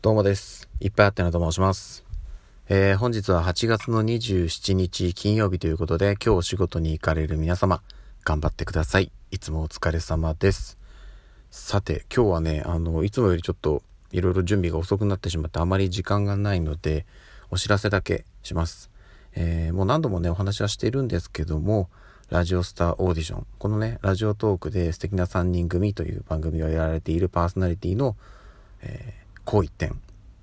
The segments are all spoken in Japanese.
どうもです。いっぱいあってなと申します。本日は8月の27日金曜日ということで、今日お仕事に行かれる皆様、頑張ってください。いつもお疲れ様です。さて、今日はね、いつもよりちょっといろいろ準備が遅くなってしまって、あまり時間がないので、お知らせだけします。もう何度もね、お話はしているんですけども、ラジオスターオーディション。このね、ラジオトークで素敵な3人組という番組をやられているパーソナリティの、こう一点、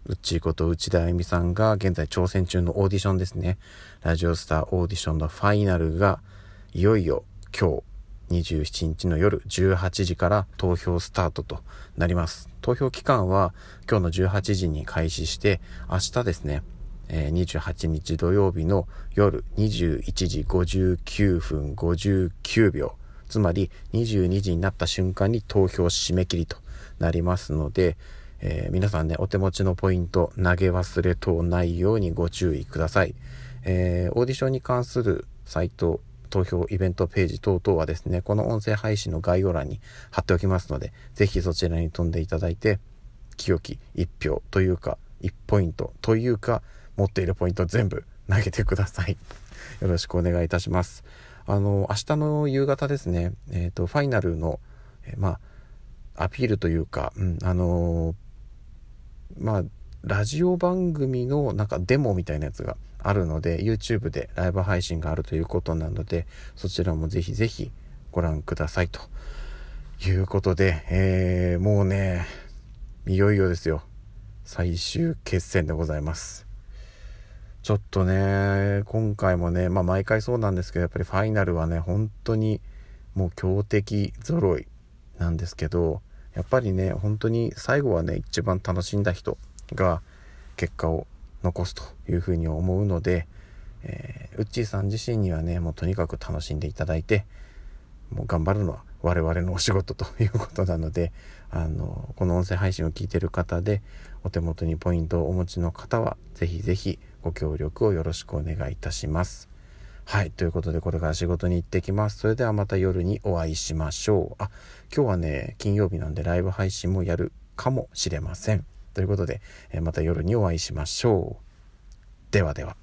うっちーこと内田あゆみさんが現在挑戦中のオーディションですね。ラジオスターオーディションのファイナルがいよいよ今日27日の夜18時から投票スタートとなります。投票期間は今日の18時に開始して、明日ですね、28日土曜日の夜21時59分59秒、つまり22時になった瞬間に投票締め切りとなりますので、皆さんね、お手持ちのポイント投げ忘れ等ないようにご注意ください。オーディションに関するサイト、投票イベントページ等々はですね、この音声配信の概要欄に貼っておきますので、ぜひそちらに飛んでいただいて、清き1票というか1ポイントというか、持っているポイント全部投げてください。よろしくお願いいたします。明日の夕方ですね、ファイナルの、アピールというか、ラジオ番組のなんかデモみたいなやつがあるので、 YouTube でライブ配信があるということなので、そちらもぜひぜひご覧くださいということで、もうね、いよいよですよ。最終決戦でございます。ちょっとね、今回もね、毎回そうなんですけど、やっぱりファイナルはね、本当にもう強敵揃いなんですけど、やっぱりね、本当に最後はね、一番楽しんだ人が結果を残すというふうに思うので、うっちーさん自身にはね、もうとにかく楽しんでいただいて、もう頑張るのは我々のお仕事ということなので、この音声配信を聞いている方で、お手元にポイントをお持ちの方は、ぜひぜひご協力をよろしくお願いいたします。はい、ということで、これから仕事に行ってきます。それではまた夜にお会いしましょう。今日はね、金曜日なんでライブ配信もやるかもしれません。ということで、また夜にお会いしましょう。ではでは。